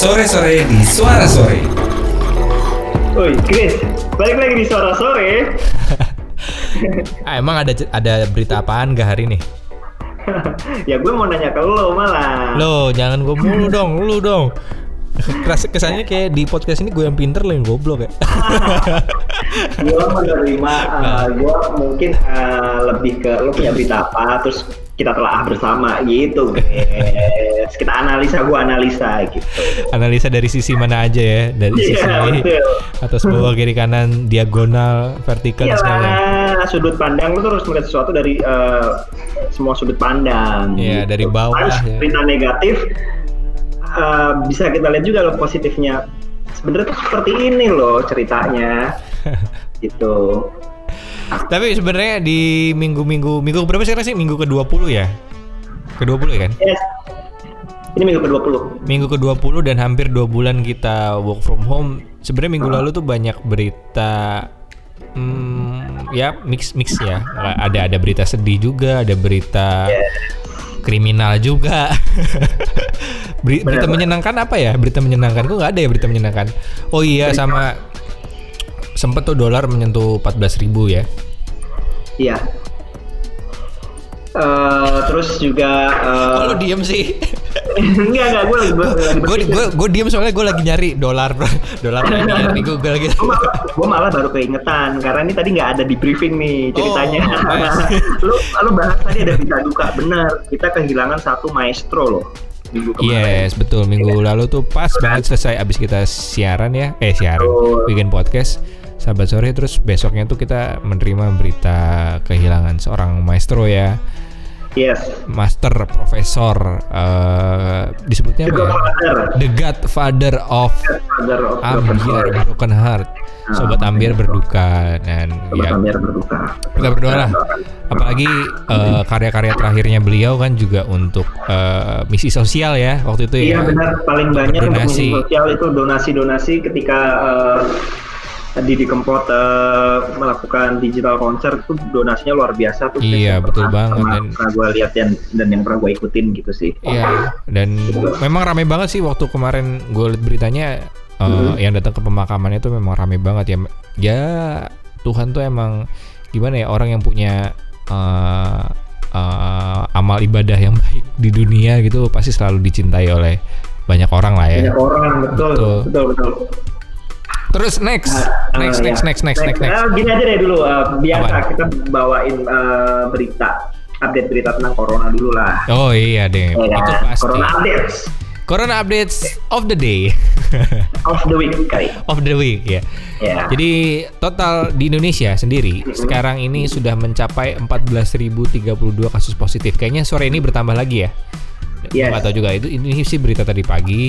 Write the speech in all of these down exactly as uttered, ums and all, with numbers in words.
Sore-sore di Suara Sore. Oi, Chris, balik lagi di Suara Sore. Ah, emang ada ada berita apaan gak hari ini? Ya gue mau nanya ke lo malah. Lo jangan gue mulu dong, lu dong. Kesannya kayak di podcast ini gue yang pinter lo yang goblok ya. Gue menerima, uh, gue mungkin uh, lebih ke lo punya berita apa, terus kita telah bersama gitu. Guys. Kita analisa, gue analisa gitu. Analisa dari sisi mana aja ya, dari yeah, sisi betul. Atas bawah kiri kanan diagonal vertikal segala. Sudut pandang lo terus melihat sesuatu dari uh, semua sudut pandang. Iya yeah, gitu. Dari bawah. Harus ya. Berita negatif uh, bisa kita lihat juga lo positifnya. Sebenarnya seperti ini loh ceritanya gitu. Tapi sebenarnya di minggu-minggu minggu berapa sih rasanya? Minggu ke dua puluh ya? ke dua puluh ya kan? Yes. Ini minggu ke dua puluh. Minggu ke dua puluh dan hampir dua bulan kita work from home. Sebenarnya minggu hmm. lalu tuh banyak berita hmm, ya mix-mix ya. Ada ada berita sedih juga, ada berita yes. kriminal juga. Berita bener, menyenangkan apa ya? Berita menyenangkan kok enggak ada ya berita menyenangkan. Oh iya sama sempet tuh dolar menyentuh empat belas ribu ya? Iya. Uh, terus juga. Uh... Oh, lu diem sih? Enggak enggak, gue lagi gue gue gue diem soalnya gue lagi nyari dolar dolar nyari gue lagi. Gue malah baru keingetan karena ini tadi nggak ada di briefing nih ceritanya. Oh, lu lu bahas tadi ada berita duka benar kita kehilangan satu maestro loh. Minggu yes betul minggu yeah. lalu tuh pas betul. Banget selesai abis kita siaran ya eh siaran betul. Bikin podcast Sahabat Sore terus besoknya tuh kita menerima berita kehilangan seorang maestro ya yes master profesor uh, disebutnya the apa ya? The Godfather of, Godfather of Ambiar Broken, Broken Heart Sobat Ambiar berduka dan Sobat ya Ambiar berduka kita berdoa lah apalagi uh, karya-karya terakhirnya beliau kan juga untuk uh, misi sosial ya waktu itu iya, ya iya benar paling untuk banyak untuk misi sosial itu donasi-donasi ketika uh, Didi Kempot uh, melakukan digital konser tuh donasinya luar biasa tuh. Iya betul pernah, banget. Dan pernah gue lihat dan dan yang pernah gue ikutin gitu sih. Iya dan gitu. Memang ramai banget sih waktu kemarin gue lihat beritanya uh, hmm. yang datang ke pemakamannya tuh memang ramai banget ya. Ya Tuhan tuh emang gimana ya orang yang punya uh, uh, amal ibadah yang baik di dunia gitu pasti selalu dicintai oleh banyak orang lah ya. Banyak orang betul betul betul. betul. Terus next, next, uh, next, ya. next, next, next, next. Uh, gini aja deh dulu, uh, biasa apa? Kita bawain uh, berita, update berita tentang corona dulu lah. Oh iya deh, oh, ya. Itu pasti. Corona updates. Corona updates of the day. Of the week kali. Of the week ya. Yeah. Jadi total di Indonesia sendiri mm-hmm. sekarang ini sudah mencapai empat belas ribu tiga puluh dua kasus positif. Kayaknya sore ini bertambah lagi ya. Yes. Gak tahu juga itu ini sih berita tadi pagi.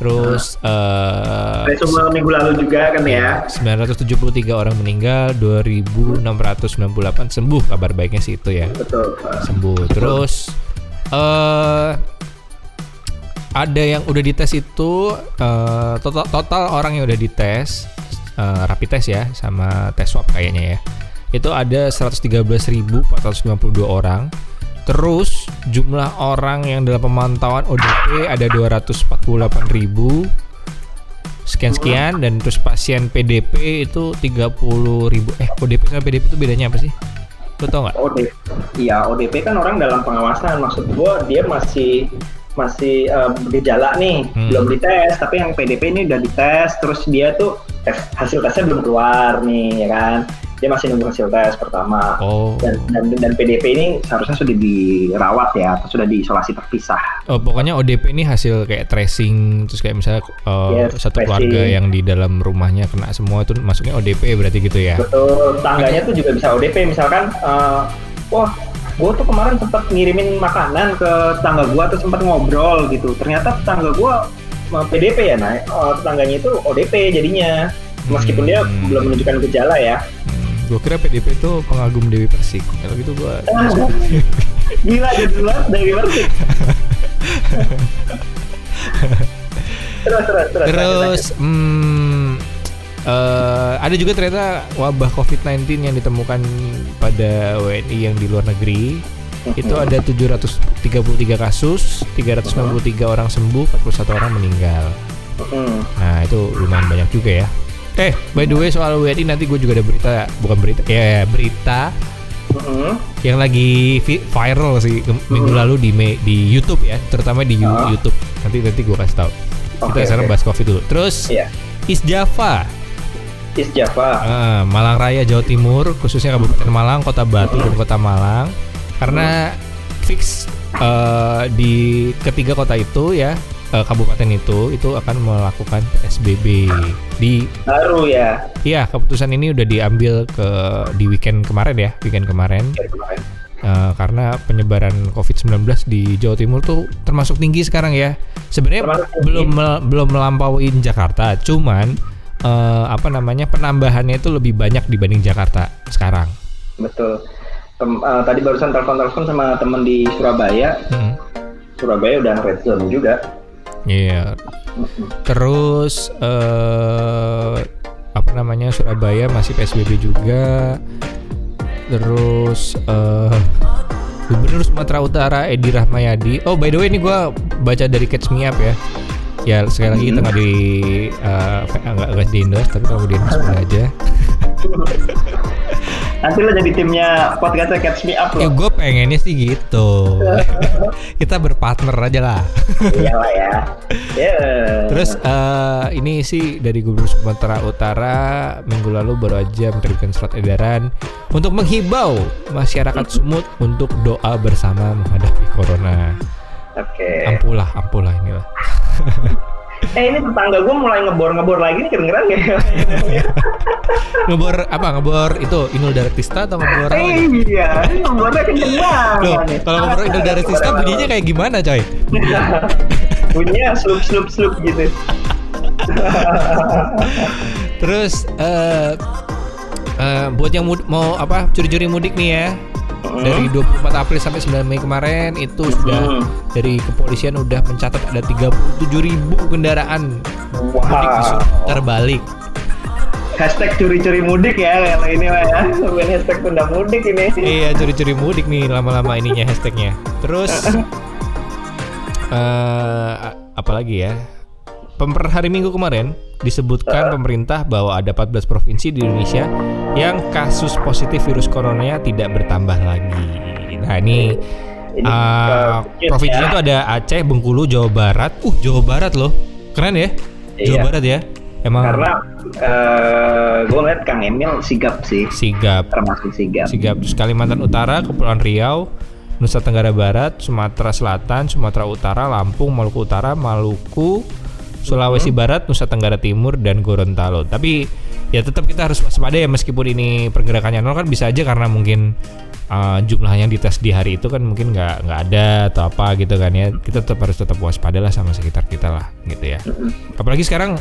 Terus nah, eh uh, minggu lalu juga kan ya. sembilan ratus tujuh puluh tiga orang meninggal, dua ribu enam ratus sembilan puluh delapan sembuh. Kabar baiknya sih itu ya. Betul. Sembuh. Betul. Terus uh, ada yang udah dites itu uh, total total orang yang udah dites uh, rapid test ya sama tes swab kayaknya ya. Itu ada seratus tiga belas ribu empat ratus lima puluh dua orang. Terus jumlah orang yang dalam pemantauan O D P ada dua ratus empat puluh delapan ribu sekian-sekian dan terus pasien P D P itu tiga puluh ribu. Eh O D P sama P D P itu bedanya apa sih? Lo tau nggak? O D P, iya O D P kan orang dalam pengawasan. Maksud gua dia masih masih uh, gejala nih hmm. belum dites. Tapi yang P D P ini udah dites. Terus dia tuh tes, hasil tesnya belum keluar nih ya kan? Dia masih nunggu hasil tes pertama oh. dan, dan dan P D P ini seharusnya sudah dirawat ya atau sudah diisolasi terpisah. Oh, pokoknya O D P ini hasil kayak tracing terus kayak misalnya uh, yes, satu tracing. Keluarga yang di dalam rumahnya kena semua itu masuknya O D P berarti gitu ya. Betul, tangganya tuh juga bisa O D P misalkan uh, wah gue tuh kemarin sempat ngirimin makanan ke tetangga gue atau sempat ngobrol gitu. Ternyata tetangga gue P D P ya nah uh, tetangganya itu O D P jadinya meskipun hmm. dia belum menunjukkan gejala ya. Gue kira P D P itu pengagum Dewi Persik. Kalau gitu gue ah, gila gila Dewi Persik. Terus terus terus. Terus hmm, uh, ada juga ternyata wabah covid sembilan belas yang ditemukan pada W N I yang di luar negeri. Itu ada tujuh ratus tiga puluh tiga kasus, tiga ratus enam puluh tiga orang sembuh, empat puluh satu orang meninggal. Hmm. Nah itu lumayan banyak juga ya. Eh by the way soal W R I nanti gue juga ada berita, bukan berita ya berita uh-huh. yang lagi viral sih minggu uh-huh. lalu di di YouTube ya, terutama di uh-huh. YouTube. Nanti nanti gue kasih tahu. Okay, kita sekarang okay. bahas COVID dulu. Terus yeah. East Java, East Java, uh, Malang Raya Jawa Timur, khususnya Kabupaten Malang, Kota Batu uh-huh. dan Kota Malang, karena uh-huh. fix uh, di ketiga kota itu ya. Kabupaten itu itu akan melakukan P S B B di baru ya. Iya, keputusan ini udah diambil ke di weekend kemarin ya, weekend kemarin. Ya, kemarin. Uh, karena penyebaran covid sembilan belas di Jawa Timur tuh termasuk tinggi sekarang ya. Sebenarnya belum mel- belum melampaui Jakarta, cuman uh, apa namanya penambahannya itu lebih banyak dibanding Jakarta sekarang. Betul. Tem- uh, tadi barusan telepon-telepon sama teman di Surabaya. Hmm. Surabaya udah red zone juga. Iya. Yeah. Terus uh, apa namanya Surabaya masih P S B B juga. Terus uh, Gubernur Sumatera Utara Edi Rahmayadi. Oh by the way ini gue baca dari Catch Me Up ya. Ya sekali lagi kita nggak di uh, nggak nggak di endorse, tapi kalau di endorse boleh aja. Nanti lo jadi timnya podcast Catch Me Up loh. Ya gue pengennya sih gitu. Kita berpartner aja lah. Iyalah ya. Yeah. Terus uh, ini sih dari Gubernur Sumatera Utara minggu lalu baru aja menerbitkan surat edaran untuk menghimbau masyarakat Sumut untuk doa bersama menghadapi corona. Oke. Okay. Ampulah, ampulah inilah. Eh ini tetangga gue mulai ngebor-ngebor lagi nih keren-keren gak ya? Ngebor apa? Ngebor itu Inul Daratista atau ngebor? Eh iya, ngebornya kenceng banget. Loh, kalau ngebor Inul Daratista bunyinya kayak gimana coy? Bunyinya slup-slup-slup gitu. Terus uh, uh, buat yang mud- mau apa curi-curi mudik nih ya, dari dua puluh empat April sampai sembilan Mei kemarin itu sudah hmm. dari kepolisian udah mencatat ada tiga puluh tujuh ribu kendaraan wow. mudik terbalik. Hashtag curi-curi mudik ya ini mah ya. Hashtag tunda mudik ini. Iya curi-curi mudik nih lama-lama ininya hashtagnya. Terus uh, apalagi ya? Per hari Minggu kemarin disebutkan uh. pemerintah bahwa ada empat belas provinsi di Indonesia yang kasus positif virus coronanya tidak bertambah lagi. Nah ini, ini uh, provinsinya ya. Tuh ada Aceh, Bengkulu, Jawa Barat. Uh Jawa Barat loh, keren ya? Jawa iya. Barat ya, emang. Karena uh, gue lihat Kang Emil sigap sih. Sigap. Termasuk sigap. Sigap. Terus Kalimantan Utara, Kepulauan Riau, Nusa Tenggara Barat, Sumatera Selatan, Sumatera Utara, Lampung, Maluku Utara, Maluku. Sulawesi hmm. Barat, Nusa Tenggara Timur, dan Gorontalo. Tapi ya tetap kita harus waspada ya meskipun ini pergerakannya nol kan bisa aja karena mungkin uh, jumlahnya yang dites di hari itu kan mungkin nggak nggak ada atau apa gitu kan ya. Kita tetap harus tetap waspada lah sama sekitar kita lah gitu ya. Apalagi sekarang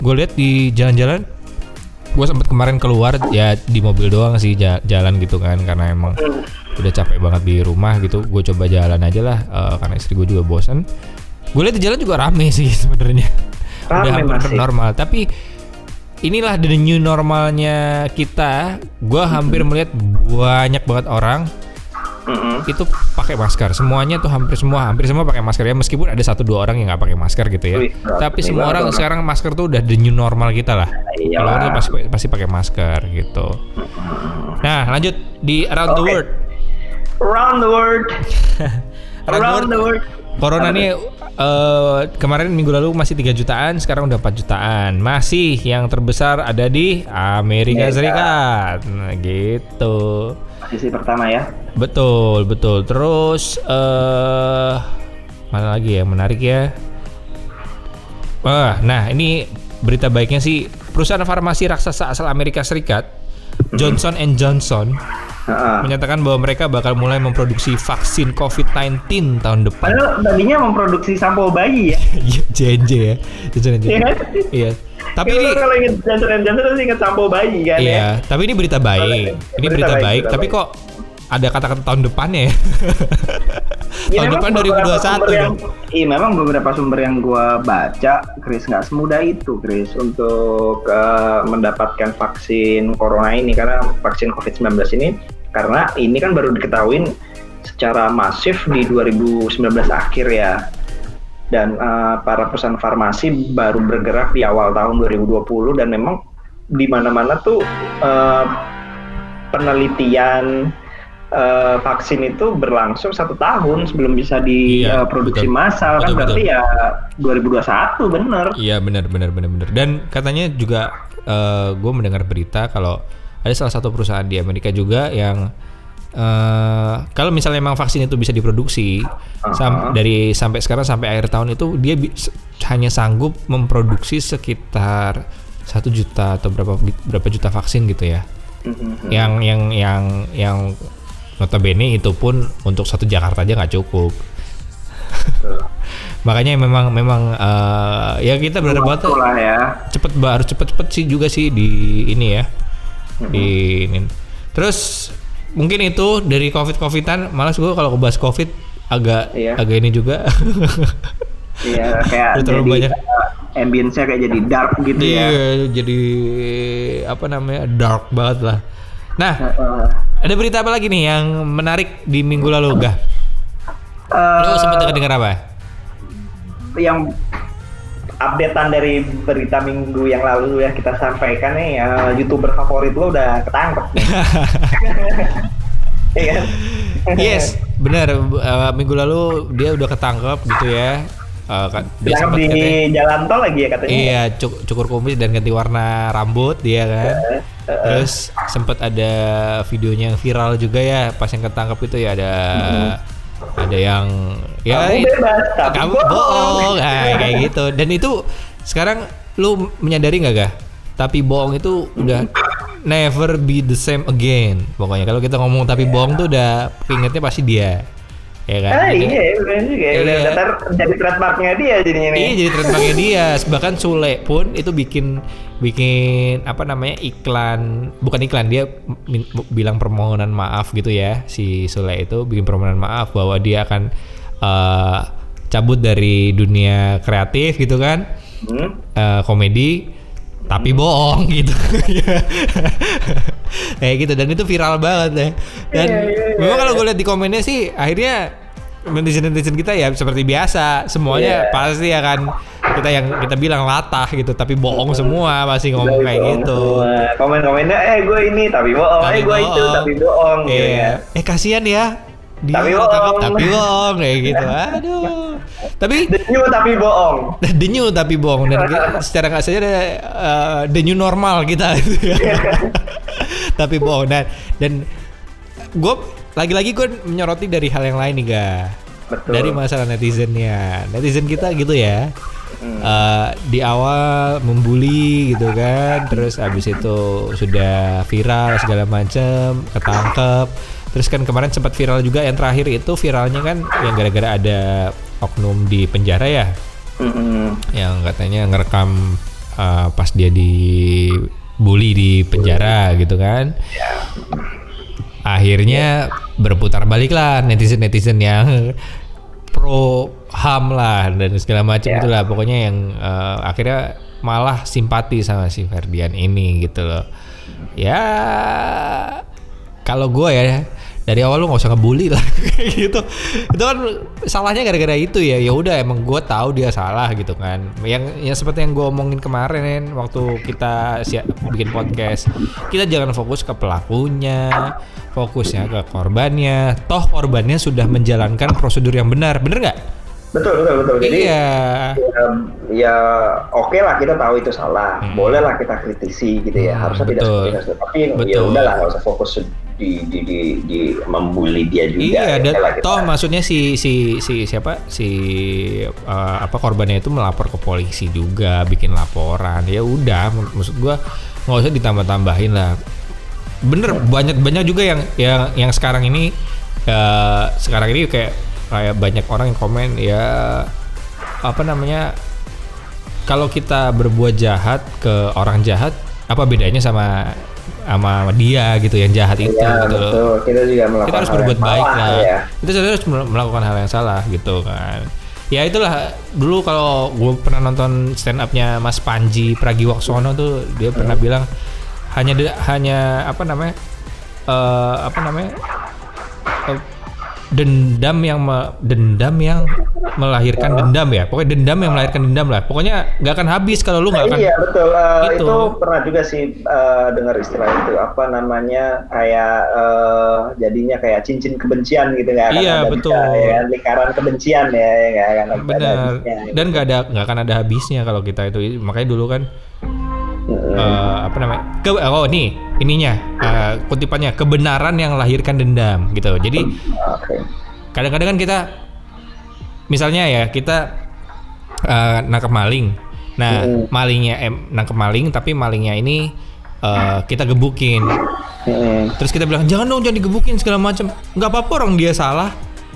gue lihat di jalan-jalan, gue sempat kemarin keluar ya di mobil doang sih jalan gitu kan karena emang udah capek banget di rumah gitu. Gue coba jalan aja lah uh, karena istri gue juga bosan. Gue lihat di jalan juga rame sih sebenarnya. Udah hampir normal. Tapi inilah the new normalnya kita. Gue hampir mm-hmm. melihat banyak banget orang mm-hmm. itu pakai masker. Semuanya tuh hampir semua, hampir semua pakai masker ya. Meskipun ada satu dua orang yang nggak pakai masker gitu ya. Wih, tapi semua orang sekarang masker tuh udah the new normal kita lah. Kalau orang pasti pasti pakai masker gitu. Nah lanjut di around okay. the world. Around the world. around, around the world. Corona nih uh, kemarin minggu lalu masih tiga jutaan, sekarang udah empat jutaan. Masih yang terbesar ada di Amerika Serikat. Nah, gitu. Posisi pertama ya. Betul, betul. Terus uh, mana lagi yang menarik ya? Wah, nah ini berita baiknya sih perusahaan farmasi raksasa asal Amerika Serikat, Johnson and Johnson. Uh-huh. Menyatakan bahwa mereka bakal mulai memproduksi vaksin covid sembilan belas tahun depan. Padahal tadinya memproduksi sampo bayi ya. J and J ya. J and J. Iya. Tapi ini kalau ingat Johnson and Johnson sih ingat sampo bayi kan ya. Iya, tapi ini berita baik. Oh, ini berita, berita baik, berita tapi baik. Kok ada kata-kata tahun depannya ya. Ya tahun depan dua ribu dua puluh satu. Iya, memang beberapa sumber yang gua baca, Chris, enggak semudah itu, Chris, untuk uh, mendapatkan vaksin corona ini karena vaksin covid sembilan belas ini karena ini kan baru diketahui secara masif di dua ribu sembilan belas akhir ya. dan uh, para perusahaan farmasi baru bergerak di awal tahun dua ribu dua puluh, dan memang di mana-mana tuh uh, penelitian uh, vaksin itu berlangsung satu tahun sebelum bisa diproduksi iya, uh, massal kan, betul, berarti betul. Ya dua ribu dua puluh satu bener. Iya bener bener bener bener. Dan katanya juga uh, gue mendengar berita kalau ada salah satu perusahaan di Amerika juga yang Uh, kalau misalnya memang vaksin itu bisa diproduksi uh-huh. sam- dari sampai sekarang sampai akhir tahun itu dia bi- s- hanya sanggup memproduksi sekitar satu juta atau berapa berapa juta vaksin gitu ya. Uh-huh. Yang yang yang yang notabene itu pun untuk satu Jakarta aja nggak cukup. Uh. Makanya memang memang uh, ya kita berdebat ya. Cepet harus cepet-cepet sih juga sih di ini ya. Uh-huh. Di ini. Terus mungkin itu dari covid-covidan, malas gue kalau ngebahas covid agak iya. agak ini juga. Iya, kayak terlalu banyak ambience-nya kayak jadi dark gitu iya, ya. Iya, jadi apa namanya? Dark banget lah. Nah, uh, ada berita apa lagi nih yang menarik di minggu lalu, Gah? Uh, Lo sempat dengar apa? Yang updatean dari berita minggu yang lalu yang kita sampaikan nih, uh, YouTuber favorit lo udah ketangkep. Iya. Yes, benar. Uh, minggu lalu dia udah ketangkep gitu ya. Uh, dia sempat di katanya, jalan tol lagi ya katanya. Iya, cuk- cukur kumis dan ganti warna rambut dia kan. Uh, uh, Terus sempat ada videonya yang viral juga ya pas yang ketangkep itu ya ada. Uh-huh. Ada yang ya kamu bebas, tapi kamu bohong, nah, kayak gitu. Dan itu sekarang lu menyadari nggak, Gah? Tapi bohong itu udah never be the same again. Pokoknya kalau kita ngomong tapi yeah. bohong tuh udah ingetnya pasti dia, ya kan? Ah, jadi, iya, benar juga. Iya. Datar, jadi trademarknya dia jadinya nih. Iya, jadi trademarknya dia. Bahkan Sule pun itu bikin bikin apa namanya iklan, bukan iklan, dia min, bilang permohonan maaf gitu ya. Si Sule itu bikin permohonan maaf bahwa dia akan uh, cabut dari dunia kreatif gitu kan, hmm? uh, komedi, hmm. tapi bohong gitu. Kayak gitu, dan itu viral banget ya. Dan yeah, yeah, yeah. memang kalau gue lihat di komennya sih akhirnya netizen-netizen kita ya seperti biasa semuanya yeah. pasti akan kita yang kita bilang latah gitu, tapi bohong semua masih ngomong kayak gitu. Komen-komennya eh gue ini tapi bohong, tapi eh gue itu tapi bohong yeah. gitu ya. Eh kasihan ya. Dia tapi bohong, tapi bohong kayak gitu. Aduh. Tapi the new tapi bohong. The new tapi bohong dan secara nggak saja uh, the new normal kita. Tapi bohong dan dan gue lagi-lagi gue menyoroti dari hal yang lain nih, Gak. Betul. Dari masalah netizennya. Netizen kita gitu ya. Hmm. Uh, di awal membuli gitu kan, terus abis itu sudah viral segala macam, ketangkep. Terus kan kemarin sempat viral juga yang terakhir itu viralnya kan yang gara-gara ada oknum di penjara ya, mm-hmm. yang katanya ngerekam uh, pas dia dibully di penjara gitu kan. Akhirnya berputar balik lah netizen-netizen yang pro H A M lah dan segala macam yeah. itulah. Pokoknya yang uh, akhirnya malah simpati sama si Ferdian ini gitu loh. Ya kalau gue ya. Dari awal lu nggak usah ngebully lah kayak gitu. Itu kan salahnya gara-gara itu ya. Ya udah emang gue tahu dia salah gitu kan. Yang yang seperti yang gue omongin kemarin waktu kita siap, bikin podcast, kita jangan fokus ke pelakunya, fokusnya ke korbannya. Toh korbannya sudah menjalankan prosedur yang benar, bener nggak? Betul betul betul. Jadi iya. ya, ya oke okay lah kita tahu itu salah, hmm. boleh lah kita kritisi gitu ya. Harusnya betul. tidak seperti itu. Tapi betul. ya udahlah nggak usah fokus di di di, di membuli dia juga. Iya. Dan ya, toh kita. maksudnya si si si siapa si uh, apa korbannya itu melapor ke polisi juga, bikin laporan. Ya udah, maksud gua nggak usah ditambah-tambahin lah. Bener banyak banyak juga yang yang yang sekarang ini uh, sekarang ini kayak kayak banyak orang yang komen ya apa namanya kalau kita berbuat jahat ke orang jahat apa bedanya sama sama dia gitu yang jahat itu ya, gitu loh. Kita juga melakukan kita harus berbuat baik salah, lah ya. Kita harus melakukan hal yang salah gitu kan. Ya itulah dulu kalau gue pernah nonton stand up-nya Mas Panji Pragiwaksono tuh dia hmm. pernah bilang hanya hanya apa namanya uh, apa namanya uh, dendam yang me- dendam yang melahirkan dendam ya, pokoknya dendam yang melahirkan dendam lah, pokoknya nggak akan habis kalau lu nggak akan. Iya betul, uh, itu. itu pernah juga sih uh, dengar istilah itu, apa namanya, kayak uh, jadinya kayak cincin kebencian gitu, nggak akan iya, ada betul. Bisa, ya, lingkaran kebencian ya, nggak akan benar. ada habisnya. Gitu. Dan nggak ada nggak akan ada habisnya kalau kita itu, makanya dulu kan. Mm. Uh, apa namanya? Ke, oh nih ininya uh, kutipannya kebenaran yang melahirkan dendam gitu. Jadi okay. kadang-kadang kan kita misalnya ya kita uh, nangkep maling. Nah mm. malingnya eh, nangkep maling tapi malingnya ini uh, kita gebukin. Mm. Terus kita bilang jangan dong, jangan digebukin segala macam. Enggak apa-apa orang dia salah.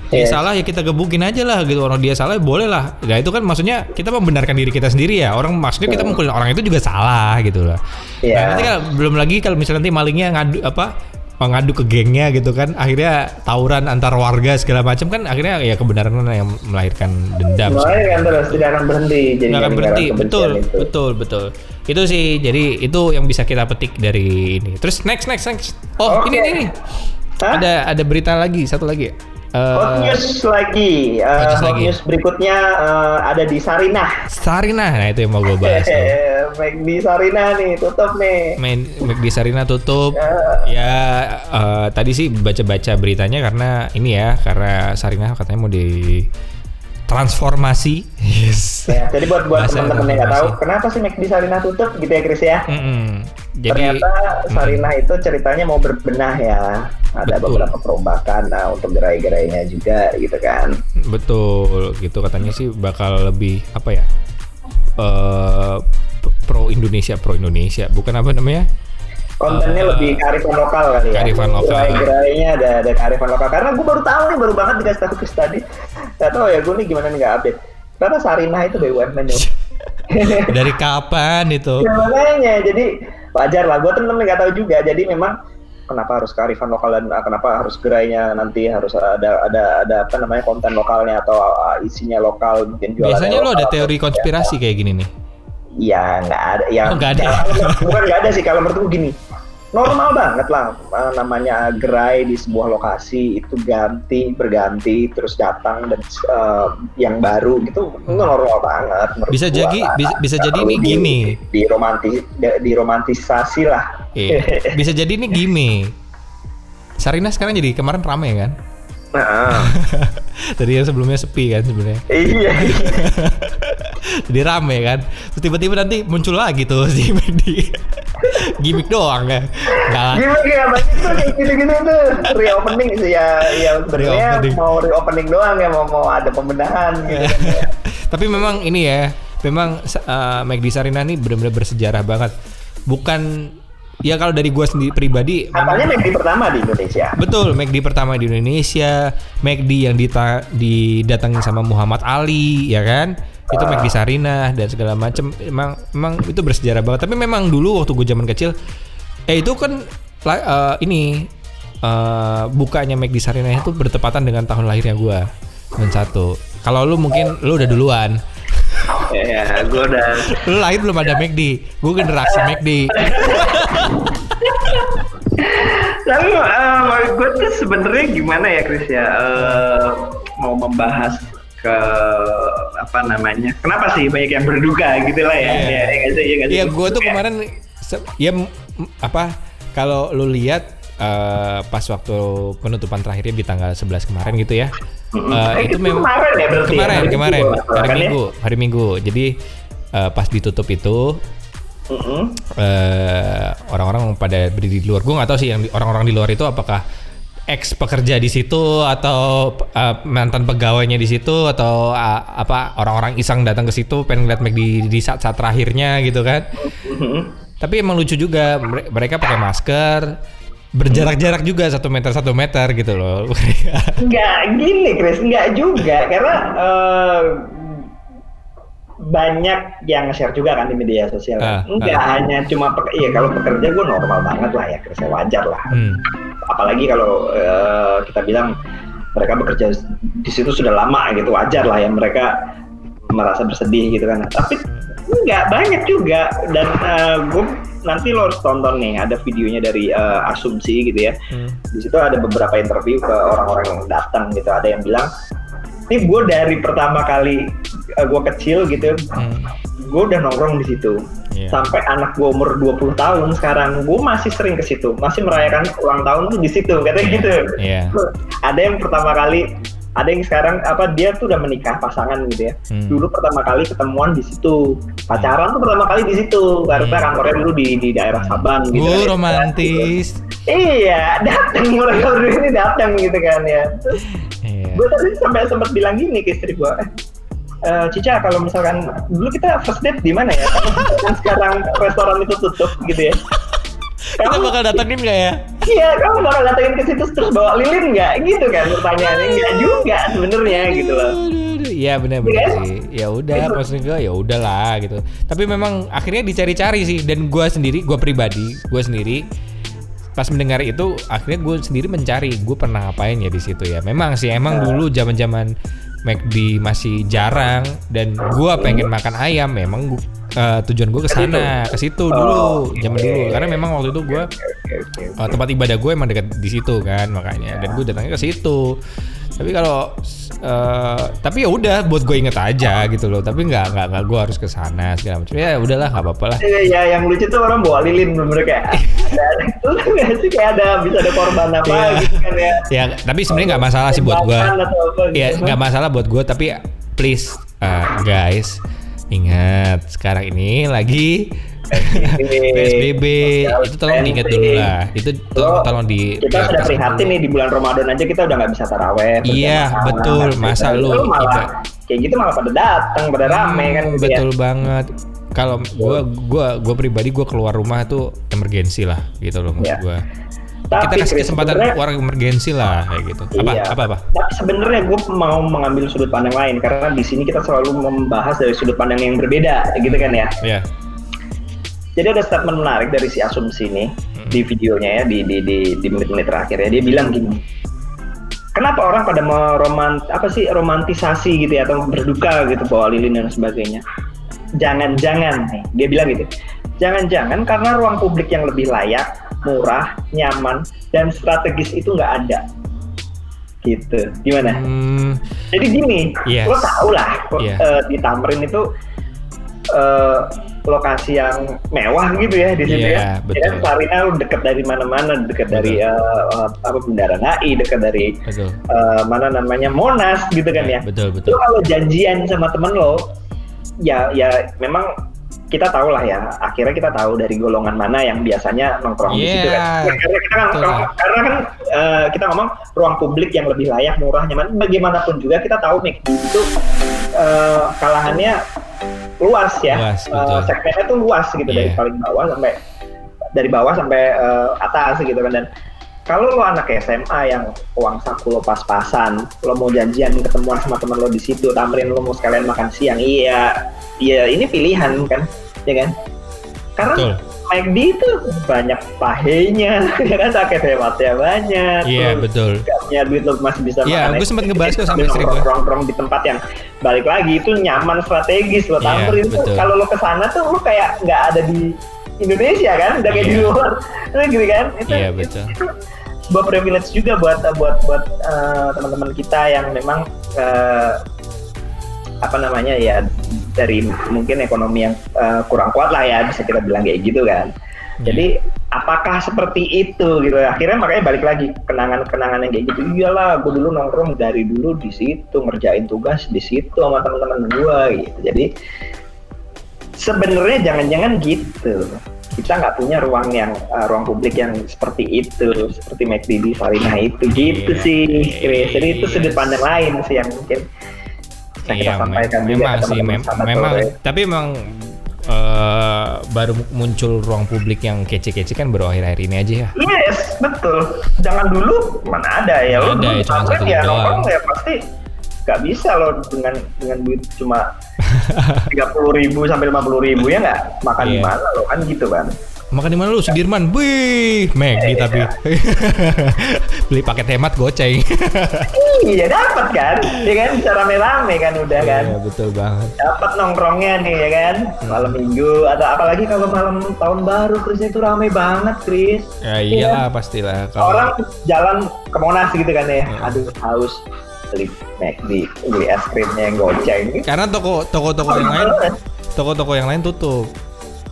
Dia yes. salah ya kita gebukin aja lah gitu, orang dia salah ya boleh lah. Nah itu kan maksudnya kita membenarkan diri kita sendiri ya. Orang maksudnya kita mukulin orang itu juga salah gitu lah. Yeah. Nah, nanti kalau belum lagi kalau misalnya nanti malingnya ngadu apa ngadu ke gengnya gitu kan, akhirnya tawuran antar warga segala macam kan, akhirnya ya kebenaran yang melahirkan dendam. Melahirkan terus tidak akan berhenti. Tidak akan berhenti, betul, itu. betul, betul. Itu sih jadi itu yang bisa kita petik dari ini. Terus next next next. Oh okay. ini ini. Hah? Ada ada berita lagi satu lagi. Uh, hot news lagi, uh, hot, hot news berikutnya uh, ada di Sarinah. Sarinah, nah itu yang mau gue bahas. Di Sarinah nih tutup nih. Main di Sarinah tutup. Uh, ya uh, tadi sih baca-baca beritanya karena ini ya, karena Sarinah katanya mau di transformasi. Yes. Ya, jadi buat buat teman-teman yang nggak tahu, kenapa sih McD Sarinah tutup gitu ya Chris ya? Mm-hmm. Jadi, ternyata Sarinah mm-hmm. itu ceritanya mau berbenah ya. Ada betul. Beberapa perombakan nah, untuk gerai-gerainya juga gitu kan. Betul, gitu katanya sih bakal lebih apa ya? Uh, pro Indonesia, pro Indonesia, bukan apa namanya? Kontennya uh, lebih kearifan lokal kali ya. Kearifan lokal. Gerai-gerainya ada, ada kearifan lokal. Karena gue baru tahu nih, baru banget dikasih tahu Chris tadi. Gak tahu ya gue nih gimana nih nggak update. Ternyata Sarinah itu B U M N ya. Dari kapan itu? Makanya jadi wajar lah. Gue temen-temen nggak tahu juga. Jadi memang kenapa harus kearifan lokal dan kenapa harus gerainya nanti harus ada ada ada apa namanya konten lokalnya atau isinya lokal mungkin jualan. Biasanya lo ada teori konspirasi kayak gini nih? Ya nggak ada, ya oh, gak ada. Bukan nggak ada sih, kalau menurut gue gini normal banget lah namanya gerai di sebuah lokasi itu ganti berganti terus datang dan uh, yang baru gitu normal banget. Bisa jadi bisa, bisa jadi ini gini di, di romantis di romantisasi lah. Iya. Bisa jadi ini gini. Sarinah sekarang jadi kemarin ramai kan? Nah. Tadi yang sebelumnya sepi kan sebenarnya. Iya. Jadi rame kan. Terus tiba-tiba nanti muncul lagi tuh si Medi. Gimik doang ya. Enggak. Gimik ya, banyak tuh kayak gitu-gitu tuh. Reopening sih ya, ya sebenarnya mau reopening doang ya, mau mau ada pembenahan gitu. Kan. Tapi memang ini ya, memang uh, McD Sarinah ini benar-benar bersejarah banget. Bukan ya kalau dari gue sendiri pribadi katanya McD pertama di Indonesia. Betul, McD pertama di Indonesia. McD yang dita- didatangin sama Muhammad Ali, ya kan? Itu uh. McD Sarinah dan segala macam. Emang emang itu bersejarah banget. Tapi memang dulu waktu gue zaman kecil, eh itu kan uh, ini uh, bukanya McD Sarinah itu bertepatan dengan tahun lahirnya gue. Dan satu. Kalau lu mungkin lu udah duluan. Ya, ya gue udah. Lu lahir belum ada McD. Gue generasi McD. Tapi uh, gue tuh sebenarnya gimana ya Chris ya uh, mau membahas ke apa namanya? Kenapa sih banyak yang berduka gitulah ya? Iya, iya, iya. Gue tuh kemarin ya apa? Kalau lu lihat Uh, pas waktu penutupan terakhirnya di tanggal sebelas kemarin gitu ya. Mm-hmm. Uh, eh, itu memang kemarin ya berarti. Kemarin, ya, kemarin, kemarin hari Minggu, ya? hari Minggu. Jadi uh, pas ditutup itu mm-hmm. uh, orang-orang pada berdiri di luar. Gue nggak tahu sih yang di, orang-orang di luar itu apakah ex pekerja di situ atau uh, mantan pegawainya di situ atau uh, apa orang-orang iseng datang ke situ pengen lihat Mac di, di saat-saat terakhirnya gitu kan. Mm-hmm. Tapi emang lucu juga mereka pakai masker. Berjarak-jarak juga satu meter satu meter gitu loh. Enggak gini Chris, enggak juga karena uh, banyak yang share juga kan di media sosial. Uh, enggak uh. hanya cuma pe- ya kalau pekerja gue normal banget lah ya Chris, wajar lah. Hmm. Apalagi kalau uh, kita bilang mereka bekerja di situ sudah lama gitu, wajar lah ya mereka merasa bersedih gitu kan. Tapi enggak banyak juga dan uh, gue nanti lo harus tonton nih, ada videonya dari uh, Asumsi gitu ya. Hmm. Di situ ada beberapa interview ke orang-orang yang datang gitu. Ada yang bilang, ini gue dari pertama kali uh, gue kecil gitu, hmm. gue udah nongkrong di situ. Yeah. Sampai anak gue umur dua puluh tahun sekarang, gue masih sering ke situ, masih merayakan ulang tahun tuh di situ, katanya yeah. gitu. Yeah. Ada yang pertama kali, ada yang sekarang apa dia tuh udah menikah pasangan gitu ya. Hmm. Dulu pertama kali ketemuan di situ, pacaran tuh pertama kali di situ. Harusnya hmm. kantornya dulu di di daerah Sabang gitu. Uh, romantis. Gitu. Iya, datang mereka dulu ini datang gitu kan ya. Terus yeah. gue tadi sampai sempat bilang gini ke istri gue, Uh, Cica, kalau misalkan dulu kita first date di mana ya? Kalau sekarang restoran itu tutup gitu ya. Kamu, kita bakal datangin nggak ya? Iya, kamu bakal datangin ke situ terus bawa lilin nggak? Gitu kan pertanyaannya, nggak juga sebenarnya gitu loh. Iya benar-benar sih. Ya udah, maksud gue ya udahlah gitu. Tapi memang akhirnya dicari-cari sih. Dan gue sendiri, gue pribadi, gue sendiri pas mendengar itu akhirnya gue sendiri mencari gue pernah ngapain ya di situ ya. Memang sih, emang dulu zaman-zaman McD masih jarang dan gue pengen makan ayam, memang gua, uh, tujuan gue kesana ke situ dulu zaman dulu karena memang waktu itu gue uh, tempat ibadah gue emang dekat di situ kan makanya dan gue datangnya ke situ. Tapi kalau uh, tapi ya udah buat gue inget aja gitu loh, tapi nggak nggak nggak gue harus kesana segala macam ya udahlah nggak apa-apa lah. Ya, ya yang lucu tuh orang bawa lilin bener-bener kayak itu nggak sih kayak ada bisa ada korban apa ya, gitu kan ya. Ya tapi sebenarnya nggak masalah sih buat gue. Ya nggak masalah buat gue tapi please uh, guys ingat sekarang ini lagi P S B B itu tolong diingat dulu lah. Itu tolong, tolong di kita sudah prihatin nih di bulan Ramadan aja kita udah nggak bisa taraweh. Iya masalah, betul masa lu malah kayak gitu malah pada datang pada hmm, rame kan. Betul ya. Banget. Kalau gue gue gue pribadi gue keluar rumah tuh emergensi lah gitu loh maksud ya. Gue. Tapi kita kasih kesempatan orang emergensi lah kayak gitu. Apa iya. apa apa? Tapi sebenarnya gue mau mengambil sudut pandang lain karena di sini kita selalu membahas dari sudut pandang yang berbeda gitu kan ya. Iya. Jadi ada statement menarik dari si Asumsi ini hmm. di videonya ya di di di, di menit-menit terakhir ya dia bilang gini. Kenapa orang pada meromant apa sih romantisasi gitu ya atau berduka gitu bawa lilin dan sebagainya? Jangan-jangan nih dia bilang gitu. Jangan-jangan karena ruang publik yang lebih layak, murah, nyaman dan strategis itu nggak ada. Gitu. Gimana? Hmm. Jadi gini, yes. lo tau lah yeah. uh, di Tamrin itu uh, lokasi yang mewah gitu ya di situ yeah, ya. Dan Sarina dekat dari mana-mana, dekat dari uh, apa Bundaran H I, dekat dari uh, mana namanya Monas gitu kan yeah, ya. Betul betul. Lo kalau janjian sama temen lo, ya ya memang kita tahu lah ya. Akhirnya kita tahu dari golongan mana yang biasanya nongkrong yeah. di situ kan. Ya, karena kita kan Betul. karena kan uh, kita ngomong ruang publik yang lebih layak, murah, nyaman. Bagaimanapun juga kita tahu nih itu uh, kalahannya luas ya. Luas, uh, segmennya tuh luas gitu yeah. dari paling bawah sampai dari bawah sampai uh, atas gitu kan. Dan kalau lo anak S M A yang uang saku lo pas-pasan, lo mau janjian ketemuan sama teman lo di situ, Tamrin lo mau sekalian makan siang, iya, iya ini pilihan kan, ya kan? Karena M C D itu banyak pahenya, ya kan? Sakit hematnya banyak. Iya yeah, betul. Punya duit lo masih bisa yeah, makan. Iya, gue sempat ngebahas kok sama istri gue. Nongkrong di tempat yang balik lagi itu nyaman strategis lo Tamrin yeah, tuh. Kalau lo kesana tuh lo kayak nggak ada di Indonesia kan, udah kayak yeah. di luar, itu gitu kan? Iya yeah, betul. Itu, sebuah privilege juga buat buat buat uh, teman-teman kita yang memang uh, apa namanya ya dari mungkin ekonomi yang uh, kurang kuat lah ya bisa kita bilang kayak gitu kan. Jadi apakah seperti itu gitu akhirnya makanya balik lagi kenangan-kenangan yang kayak gitu. Iyalah gue dulu nongkrong dari dulu di situ ngerjain tugas di situ sama teman-teman gue gitu. Jadi sebenarnya jangan-jangan gitu. Kita nggak punya ruang yang uh, ruang publik yang seperti itu, seperti M C D di Sarina itu, gitu yeah. sih. Jadi yes. itu sudut pandang lain sih yang mungkin yeah, kita sampaikan mem- juga. Memang sih, mem- memang. Tapi memang uh, baru muncul ruang publik yang kece-kece kan baru akhir-akhir ini aja ya. Yes, betul. Jangan dulu mana ada ya. Lo ada ya, cuma satu ya, doang. Ya pasti nggak bisa lo dengan dengan duit cuma tiga puluh ribu sampai lima puluh ribu ya nggak makan yeah. di mana lo kan gitu kan makan di mana lo Sudirman wih Maggi yeah, yeah. tapi beli paket hemat goceng Iya dapat kan, ya kan bisa rame-rame kan udah kan. Iya betul banget. Dapat nongkrongnya nih ya kan, malam minggu atau apalagi kalau malam tahun baru Krisnya itu rame banget Kris. Ya iyalah ya. Pastilah. Kalau orang jalan ke Monas gitu kan ya, ya. Aduh haus. Beli McD, beli es krimnya yang goceng. Karena toko toko-toko yang lain, toko-toko yang lain tutup.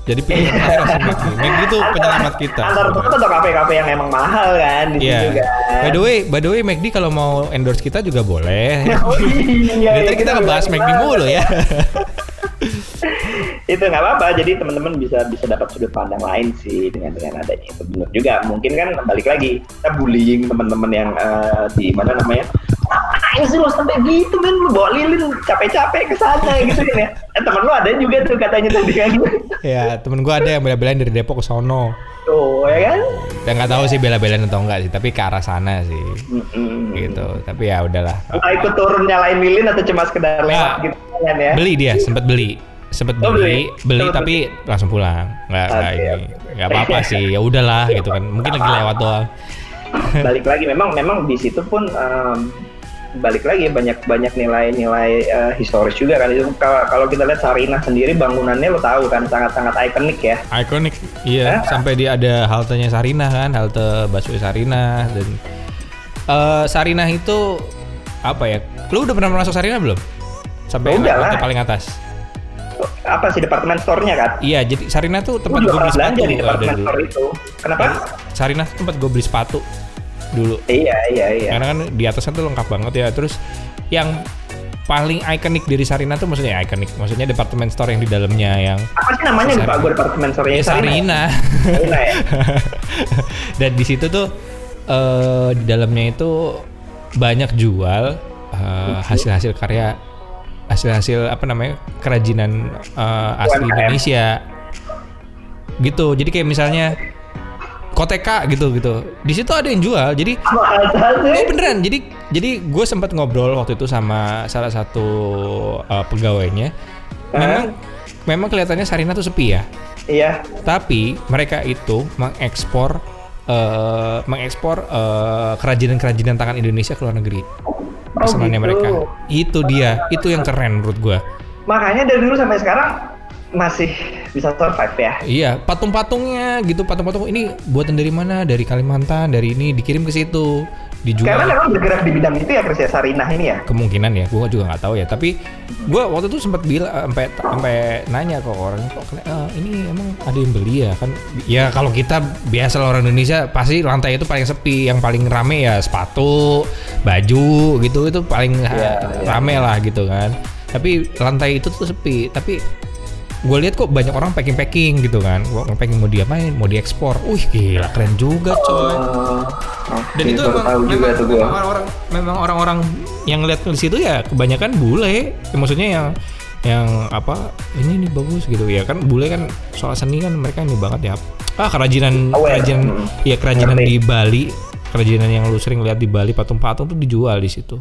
Jadi pilihan terakhir langsung McD. McD itu penyelamat kita. Antar toko atau kafe-kafe yang emang mahal kan di yeah. situ kan. By the way, by the way McD kalau mau endorse kita juga boleh. Oh iya. Nanti kita ngebahas McD mulu ya. Itu nggak apa-apa, jadi teman-teman bisa bisa dapat sudut pandang lain sih dengan dengan adanya itu. Benar juga, mungkin kan balik lagi kita bullying teman-teman yang uh, di mana namanya, ngapain sih lo sampai gitu men, lo bawa lilin capek-capek kesana gitu ya. Eh teman lo ada juga tuh katanya tadi kan. Ya temen gue ada yang bela-belain dari Depok ke sono. Tuh ya kan. Dan nggak tahu sih bela-belain atau enggak sih, tapi ke arah sana sih. Mm-mm. Gitu, tapi ya udahlah. Nah, ikut turun nyalain lilin atau cuma sekedar lewat gitu kan ya. Beli dia, sempat beli. sempet oh, beli, beli, beli tapi langsung pulang, nggak okay, ini, okay. nggak apa-apa sih, ya udahlah gitu kan, mungkin lagi lewat doang. Balik lagi, memang memang di situ pun um, balik lagi banyak banyak nilai-nilai uh, historis juga kan. Itu kalau kita lihat Sarinah sendiri bangunannya lo tahu kan sangat-sangat ikonik ya. Ikonik, iya. Nah. Sampai dia ada haltenya Sarinah kan, halte busway Sarinah dan uh, Sarinah itu apa ya? Lo udah pernah masuk Sarinah belum? Sampai ke paling atas. Apa sih departemen store-nya kan? Iya, jadi Sarinah tuh tempat gue beli sepatu di departemen store itu. Kenapa? Eh, Sarinah tuh tempat gue beli sepatu dulu. Iya, iya, iya. Karena kan di atasnya tuh lengkap banget ya. Terus yang paling ikonik dari Sarinah tuh maksudnya ikonik, maksudnya departemen store yang di dalamnya yang apa sih namanya Pak? Gue departemen store-nya Sarinah. Sarinah. Sarinah ya. Dan di situ tuh uh, di dalamnya itu banyak jual uh, hasil-hasil karya hasil-hasil apa namanya kerajinan uh, asli Indonesia gitu, jadi kayak misalnya koteka gitu gitu di situ ada yang jual, jadi oh, beneran jadi jadi gue sempat ngobrol waktu itu sama salah satu uh, pegawainya, memang memang kelihatannya Sarinah tuh sepi ya, iya, tapi mereka itu mengekspor uh, mengekspor uh, kerajinan-kerajinan tangan Indonesia ke luar negeri. Pesanannya oh gitu. Mereka itu dia, itu yang keren menurut gue. Makanya dari dulu sampai sekarang masih bisa survive ya. Iya, patung-patungnya gitu, patung-patung ini buatan dari mana? Dari Kalimantan, dari ini dikirim ke situ, dijual. Karena memang bergerak di bidang itu ya Kris Sarinah ini ya. Kemungkinan ya, gue juga nggak tahu ya. Tapi gue waktu itu sempat bilang, sampai sampai nanya ke orang, kok uh, ini emang ada yang beli ya kan? Ya kalau kita biasa orang Indonesia pasti lantai itu paling sepi, yang paling rame ya sepatu, baju gitu itu paling yeah, rame yeah. lah gitu kan. Tapi lantai itu tuh sepi, tapi gue lihat kok banyak orang packing-packing gitu kan, orang packing mau diapain, mau diekspor, wih gila keren juga coy. Uh, Dan itu memang, juga memang, memang orang memang orang-orang yang lihat di situ ya kebanyakan bule, ya, maksudnya yang yang apa ini ini bagus gitu ya kan, bule kan soal seni kan mereka ini banget ya, ah kerajinan Aware. kerajinan hmm. ya kerajinan Ngerti. Di Bali, kerajinan yang lu sering lihat di Bali patung-patung tuh dijual di situ.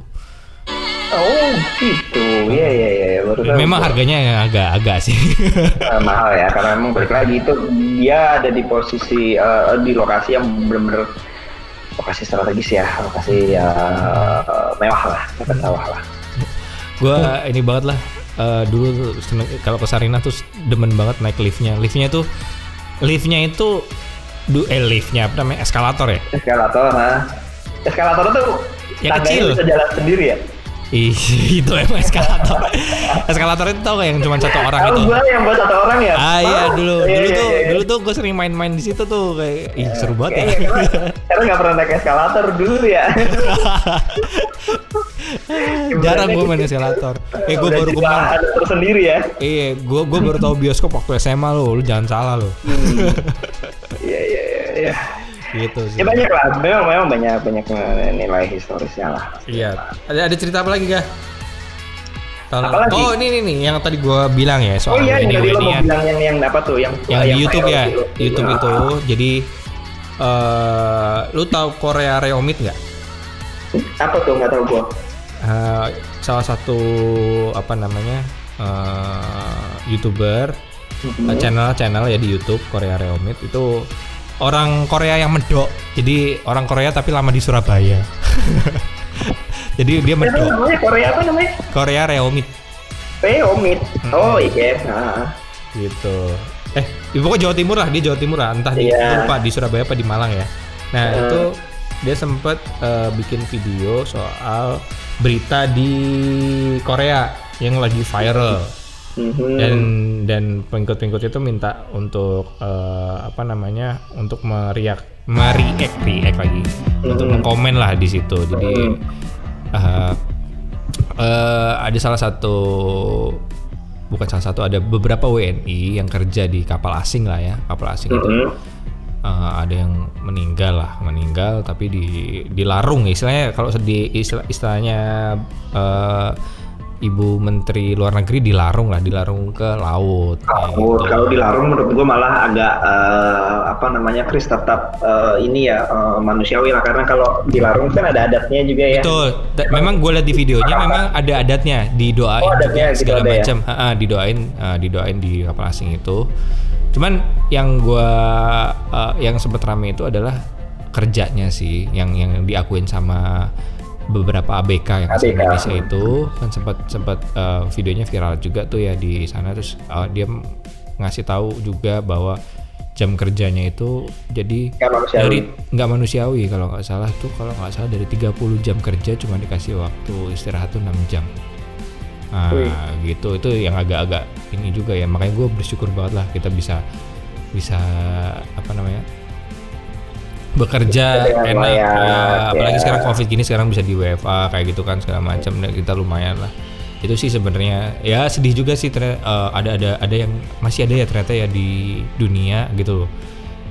Oh gitu, iya iya iya. Memang gua. Harganya agak-agak sih uh, mahal ya, karena memang balik lagi itu dia ada di posisi uh, di lokasi yang benar-benar lokasi strategis ya, lokasi uh, mewah lah, mewah lah. Gue hmm. ini banget lah uh, dulu kalau ke Sarinah tuh demen banget naik liftnya, liftnya tuh liftnya itu du eh, liftnya apa namanya eskalator ya? Eskalator, nah eskalator tuh yang kecil bisa jalan sendiri ya. Ih, itu emang eskalator. Eskalator itu tau gak yang cuma satu orang itu? Gue yang buat satu orang ya. Ah iya dulu, dulu iya, tuh, iya, iya. dulu tuh gue sering main-main di situ tuh kayak, ih seru banget ya. Iya, karena nggak pernah naik eskalator dulu ya. Jarang gue main eskalator. Eh gue baru kemarin tersendiri ya. Iya, gue gue baru tahu bioskop waktu S M A lo, lo jangan salah lo. Iya iya iya. Gitu sih. Ya banyak lah, memang memang banyak banyak nilai historisnya lah. Iya. Ada ada cerita apa lagi kah? Apalagi? Oh ini nih nih yang tadi gue bilang ya soal oh, iya, ini ini yang yang yang apa tuh yang yang, yang YouTube ya itu. YouTube itu. Ah. Jadi uh, lu tahu Korea reomit nggak? Apa tuh nggak tahu gue. Uh, salah satu apa namanya uh, YouTuber mm-hmm. channel-channel ya di YouTube Korea reomit itu. Orang Korea yang medok, jadi orang Korea tapi lama di Surabaya. Jadi dia mencoba. Korea apa namanya? Korea reomit. Reomit. Oh iya. Nah. Gitu. Eh, pokoknya Jawa Timur lah, dia Jawa Timur lah. Entah di yeah. lupa di Surabaya apa di Malang ya. Nah hmm. itu dia sempat uh, bikin video soal berita di Korea yang lagi viral. Mm-hmm. Dan dan pengikut-pengikut itu minta untuk uh, apa namanya untuk meriak, meriak, react lagi, mm-hmm. untuk mengkomen lah di situ. Jadi uh, uh, ada salah satu bukan salah satu ada beberapa W N I yang kerja di kapal asing lah ya kapal asing mm-hmm. itu uh, ada yang meninggal lah meninggal tapi di dilarung istilahnya kalau di istilah, istilahnya uh, Ibu Menteri Luar Negeri dilarung lah, dilarung ke laut. Laut. Gitu. Kalau dilarung menurut gue malah agak uh, apa namanya, Chris tetap uh, ini ya uh, manusiawi lah karena kalau dilarung kan ada adatnya juga ya. Betul. Da- memang gue lihat di videonya memang ada adatnya, didoain oh, adatnya, juga, segala gitu macam. Ya? Ha-ha, didoain, uh, didoain di kapal asing itu. Cuman yang gue uh, yang sempet rame itu adalah kerjanya sih, yang yang diakuin sama beberapa A B K yang asli Indonesia itu kan sempat sempat uh, videonya viral juga tuh ya di sana terus uh, dia ngasih tahu juga bahwa jam kerjanya itu jadi gak dari nggak manusiawi kalau nggak salah tuh kalau nggak salah dari tiga puluh jam kerja cuma dikasih waktu istirahat tuh enam jam nah Ui. gitu itu yang agak-agak ini juga ya makanya gue bersyukur banget lah kita bisa bisa apa namanya bekerja enak ya, apalagi ya. Sekarang Covid gini sekarang bisa di W F A kayak gitu kan segala macam dan kita lumayan lah itu sih sebenarnya ya sedih juga sih ternyata, uh, ada ada ada yang masih ada ya ternyata ya di dunia gitu loh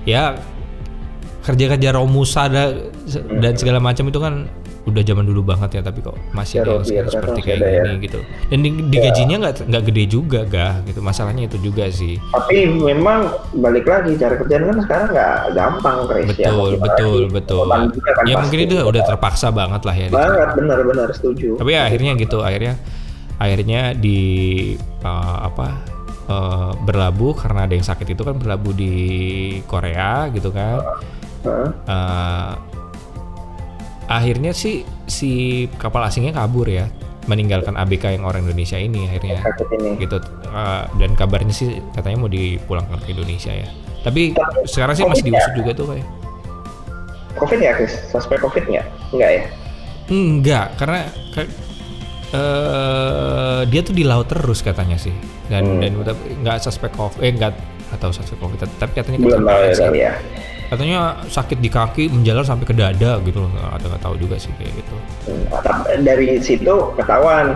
ya kerja-kerja romusa ada, dan segala macam itu kan udah zaman dulu banget ya tapi kok masih ya, ada yang sekarang ya, seperti kayak gini ya. Gitu dan di, di ya. Gajinya nggak nggak gede juga gak gitu masalahnya itu juga sih tapi memang balik lagi cara kerjaan kan sekarang nggak gampang Chris betul ya, betul lagi. Betul kan ya mungkin itu udah terpaksa banget lah ya banget benar-benar setuju tapi ya, akhirnya gitu akhirnya akhirnya di uh, apa uh, berlabuh karena ada yang sakit itu kan berlabuh di Korea gitu kan uh, uh, akhirnya sih si kapal asingnya kabur ya, meninggalkan A B K yang orang Indonesia ini akhirnya, ini. gitu. Uh, dan kabarnya sih katanya mau dipulangkan ke Indonesia ya. Tapi Covid sekarang sih masih diusut ya? Juga tuh kayak. Covid ya, Chris? Suspek Covid nggak? Enggak ya? Enggak, karena uh, dia tuh di laut terus katanya sih, dan hmm. dan nggak suspek Covid, eh nggak atau suspek Covid, tapi katanya belum tahu ya. Katanya sakit di kaki menjalar sampai ke dada gitu loh, ada nggak tahu juga sih kayak gitu. Dari situ ketahuan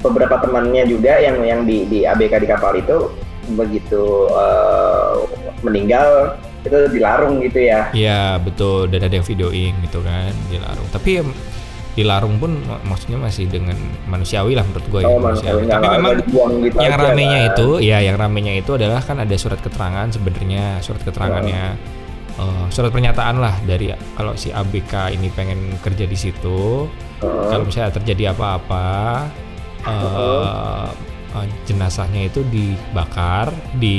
beberapa temannya juga yang yang di, di A B K di kapal itu begitu uh, meninggal itu dilarung gitu ya. Iya betul, dan ada yang videoin gitu kan dilarung. Tapi dilarung pun maksudnya masih dengan manusiawi lah menurut gue oh, ya manusiawi. Tapi memang gitu yang ramenya lah. Itu, ya yang ramenya itu adalah kan ada surat keterangan sebenarnya surat keterangannya. Oh. Uh, surat pernyataan lah dari kalau si A B K ini pengen kerja di situ uh. kalau misalnya terjadi apa-apa uh, uh, jenazahnya itu dibakar di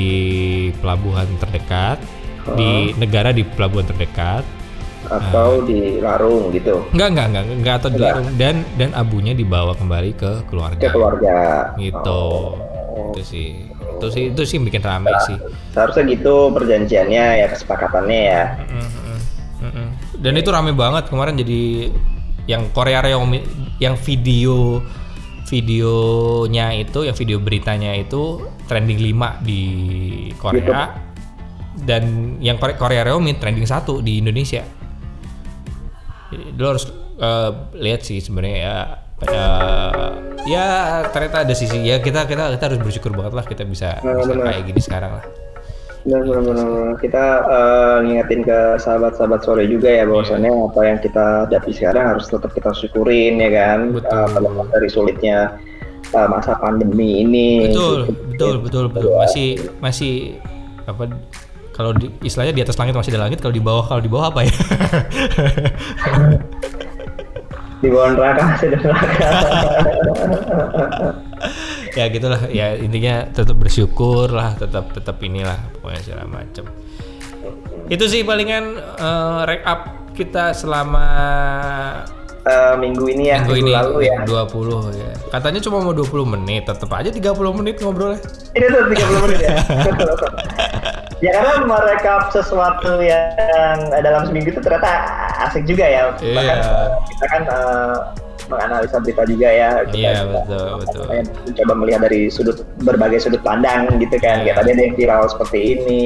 pelabuhan terdekat uh. di negara di pelabuhan terdekat atau uh, dilarung gitu enggak enggak enggak enggak atau dilarung enggak. dan dan abunya dibawa kembali ke keluarga ke keluarga gitu oh. itu sih itu sih itu sih bikin ramai nah, sih seharusnya gitu perjanjiannya ya kesepakatannya ya mm-mm, mm-mm. dan itu ramai banget kemarin jadi yang Korea reomit yang video videonya itu yang video beritanya itu trending lima di Korea gitu. Dan yang Korea reomit trending satu di Indonesia lo harus uh, lihat sih sebenarnya ya Uh, ya ternyata ada sisi ya kita kita kita harus bersyukur banget lah kita bisa, nah, bisa kayak gini sekarang lah. Nah, benar, benar, benar. Kita uh, ngingetin ke sahabat-sahabat sore juga ya bahwasannya yeah. apa yang kita dapat sekarang harus tetap kita syukurin ya kan. Betul. Uh, dari sulitnya uh, masa pandemi ini. Betul betul betul betul masih masih apa? Kalau di, istilahnya di atas langit masih ada langit kalau di bawah kalau di bawah apa ya? Di bawah neraka masih ada neraka ya gitulah ya intinya tetap bersyukur lah tetap tetap inilah pokoknya segala macam itu sih palingan uh, recap kita selama uh, minggu ini ya, minggu, minggu ini, lalu ya. dua puluh ya. Katanya cuma mau dua puluh menit, tetap aja tiga puluh menit ngobrolnya. Ini tuh tiga puluh menit ya. Ya karena merekap sesuatu yang dalam seminggu itu ternyata asik juga ya. Iya. Bahkan kita kan uh, menganalisa berita juga ya. Kita, iya betul kita, betul. Kita coba melihat dari sudut berbagai sudut pandang gitu kan. Iya. Kayak tadi ada yang viral seperti ini.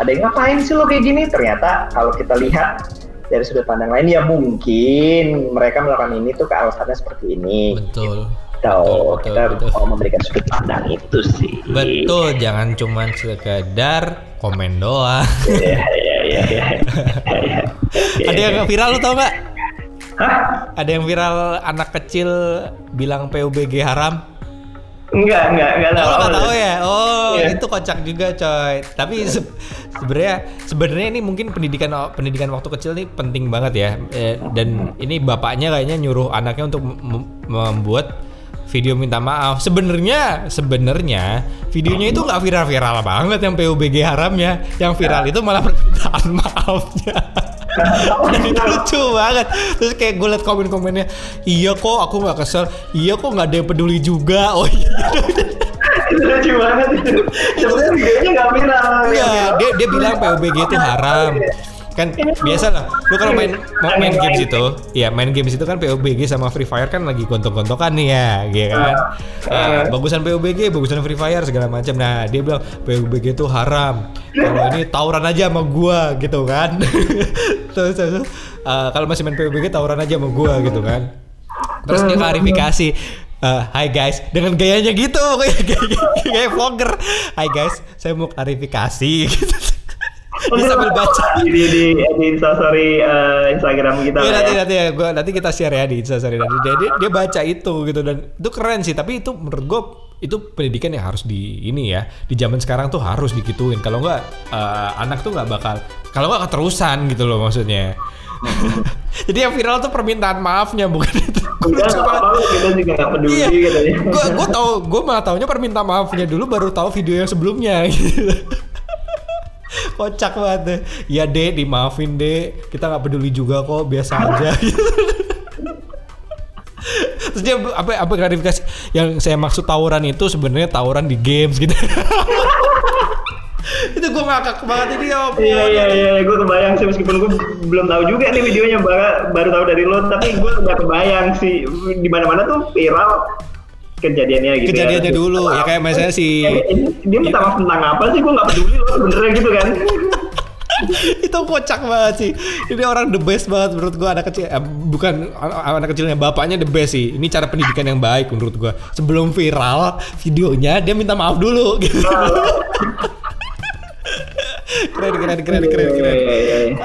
Ada yang ngapain sih lo kayak gini? Ternyata kalau kita lihat dari sudut pandang lain ya mungkin mereka melakukan ini tuh alasannya seperti ini. Betul. Betul, kita betul, mau betul. Memberikan sudut pandang itu sih. Betul, jangan cuma sekedar komen doang. Iya, iya, iya, iya. Ada yang viral lo tau gak? Hah? Ada yang viral anak kecil bilang P U B G haram? Enggak, enggak, enggak tahu. Lo gak tahu ya? Oh, yeah. Itu kocak juga, coy. Tapi se- sebenarnya sebenarnya ini mungkin pendidikan pendidikan waktu kecil ini penting banget ya. Eh, dan ini bapaknya kayaknya nyuruh anaknya untuk mem- membuat video minta maaf. Sebenarnya, sebenarnya videonya itu nggak viral-viral banget yang P U B G haramnya. Yang viral itu malah permintaan maafnya. Dan itu lucu banget. Terus kayak gue liat komen-komennya, iya kok aku nggak kesel, iya kok nggak ada yang peduli juga. Oh iya. Itu lucu banget itu. Sebenarnya videonya nggak viral. Iya, dia dia bilang P U B G itu haram. Kan biasa lah, lu kalau main main games itu, ya main games itu kan P U B G sama Free Fire kan lagi gontok-gontokan nih ya, gitu kan. Uh, bagusan P U B G, bagusan Free Fire segala macam. Nah dia bilang P U B G itu haram. Kalau ini tawuran aja sama gua gitu kan. Terus terus uh, kalau masih main P U B G tawuran aja sama gua gitu kan. Terus dia klarifikasi. Uh, hi guys, dengan gayanya gitu, kayak kayak vlogger. Hi guys, saya mau klarifikasi. Gitu. Bisa sambil baca di di, di Instastory uh, Instagram kita. Iya nanti ya. nanti ya, gua nanti kita share ya di Instastory nanti. Dia, dia dia baca itu gitu dan itu keren sih. Tapi itu menurut gua itu pendidikan yang harus di ini ya di zaman sekarang tuh harus dikituin. Kalau nggak uh, anak tuh nggak bakal kalau nggak keterusan gitu loh maksudnya. Jadi yang viral tuh permintaan maafnya bukan itu. Udah, apa, kita juga nggak peduli iya. Katanya. Gua gua tahu gua malah taunya permintaan maafnya dulu baru tahu video yang sebelumnya. Gitu. Kocak banget deh. Ya dek dimaafin dek. Kita gak peduli juga kok. Biasa aja. Terus dia apa, apa klarifikasi. Yang saya maksud tawuran itu sebenarnya tawuran di games gitu. Itu gue ngakak banget ini ya. Iya iya iya gue kebayang sih meskipun gue belum tahu juga nih videonya. Baru, baru tahu dari lo. Tapi gue udah kebayang sih. Dimana-mana tuh viral kejadiannya gitu kejadiannya ya. Dulu ya kayak misalnya si dia minta maaf tentang apa sih gue nggak peduli loh benernya gitu kan. Itu kocak banget sih ini orang the best banget menurut gue anak kecil eh, bukan anak kecilnya bapaknya the best sih ini cara pendidikan yang baik menurut gue sebelum viral videonya dia minta maaf dulu gitu. keren keren keren keren keren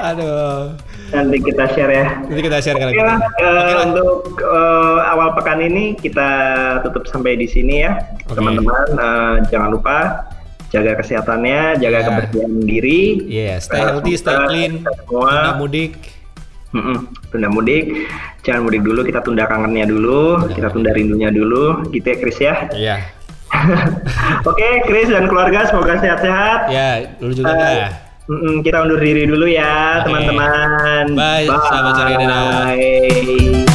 aduh nanti kita share ya. Nanti kita share kan. Oke, uh, untuk uh, awal pekan ini kita tutup sampai di sini ya, okay. Teman-teman. Uh, jangan lupa jaga kesehatannya, jaga yeah. kebersihan diri. Iya, yeah, stay healthy, stay clean. Tunda mudik. Mm-mm, tunda mudik. Jangan mudik dulu, kita tunda kangennya dulu, yeah. Kita tunda rindunya dulu, gitu ya, Chris ya. Iya. Yeah. Oke, okay, Chris dan keluarga semoga sehat-sehat. Ya, yeah, dulu juga uh, ya. Kita undur diri dulu ya, okay. Teman-teman. Bye. Bye. Selamat sore.